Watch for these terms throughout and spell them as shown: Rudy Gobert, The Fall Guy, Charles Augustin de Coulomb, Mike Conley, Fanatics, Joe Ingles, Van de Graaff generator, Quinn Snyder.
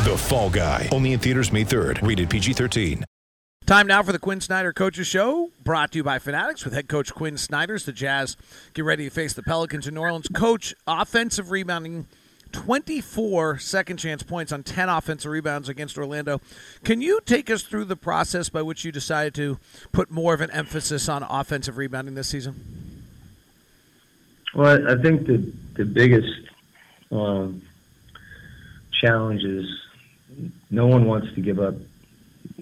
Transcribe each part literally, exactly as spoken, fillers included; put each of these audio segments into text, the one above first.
The Fall Guy. Only in theaters May third. Rated P G thirteen. Time now for the Quinn Snyder Coaches Show, brought to you by Fanatics, with head coach Quinn Snyder. The Jazz get ready to face the Pelicans in New Orleans. Coach, offensive rebounding, twenty-four second chance points on ten offensive rebounds against Orlando. Can you take us through the process by which you decided to put more of an emphasis on offensive rebounding this season? Well, I think the, the biggest um, challenge is no one wants to give up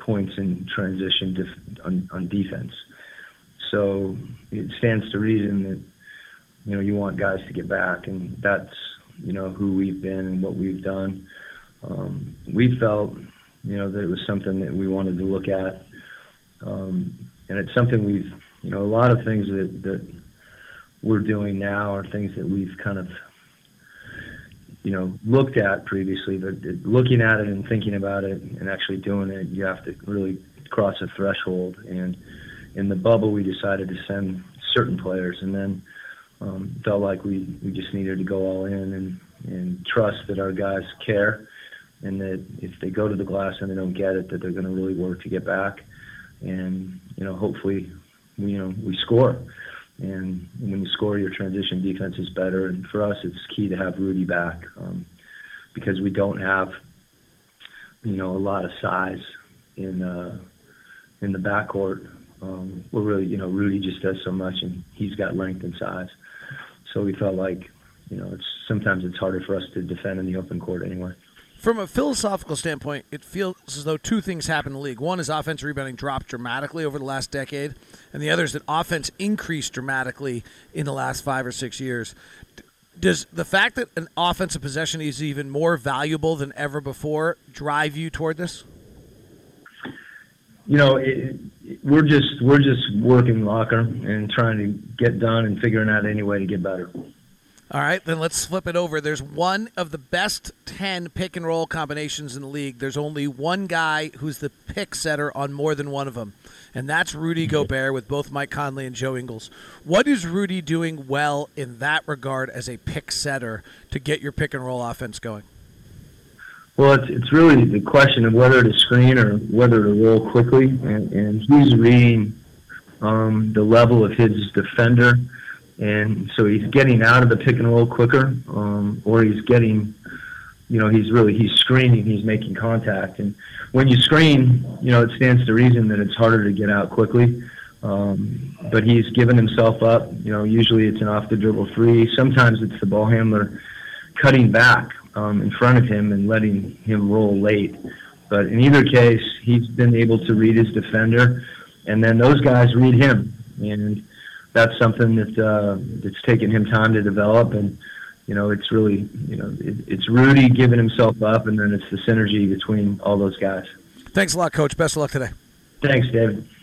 points in transition def- on, on defense. So it stands to reason that, you know, you want guys to get back, and that's, you know, who we've been and what we've done. Um, we felt, you know, that it was something that we wanted to look at. Um, and it's something we've, you know, a lot of things that, that we're doing now are things that we've kind of, you know, looked at previously. But looking at it and thinking about it and actually doing it, you have to really cross a threshold. And in the bubble, we decided to send certain players, and then Um, felt like we, we just needed to go all in and, and trust that our guys care, and that if they go to the glass and they don't get it, that they're going to really work to get back. And, you know, hopefully, you know, we score. And when you score, your transition defense is better. And for us, it's key to have Rudy back um, because we don't have, you know, a lot of size in uh, in the backcourt. Um, we're really, you know, Rudy just does so much, and he's got length and size. So we felt like, you know, it's sometimes it's harder for us to defend in the open court anyway. From a philosophical standpoint, it feels as though two things happen in the league. One is offensive rebounding dropped dramatically over the last decade, and the other is that offense increased dramatically in the last five or six years. Does the fact that an offensive possession is even more valuable than ever before drive you toward this? You know, it, it, we're just we're just working locker and trying to get done and figuring out any way to get better. All right, then let's flip it over. There's one of the best ten pick-and-roll combinations in the league. There's only one guy who's the pick setter on more than one of them, and that's Rudy Gobert with both Mike Conley and Joe Ingles. What is Rudy doing well in that regard as a pick setter to get your pick-and-roll offense going? Well, it's it's really the question of whether to screen or whether to roll quickly, and, and he's reading um, the level of his defender, and so he's getting out of the pick and roll quicker, um, or he's getting, you know, he's really he's screening, he's making contact, and when you screen, you know, it stands to reason that it's harder to get out quickly, um, but he's giving himself up. You know, usually it's an off the dribble three, sometimes it's the ball handler cutting back Um, in front of him and letting him roll late. But in either case, he's been able to read his defender, and then those guys read him. And that's something that uh, that's taken him time to develop. And, you know, it's really, you know, it, it's Rudy giving himself up, and then it's the synergy between all those guys. Thanks a lot, Coach. Best of luck today. Thanks, David.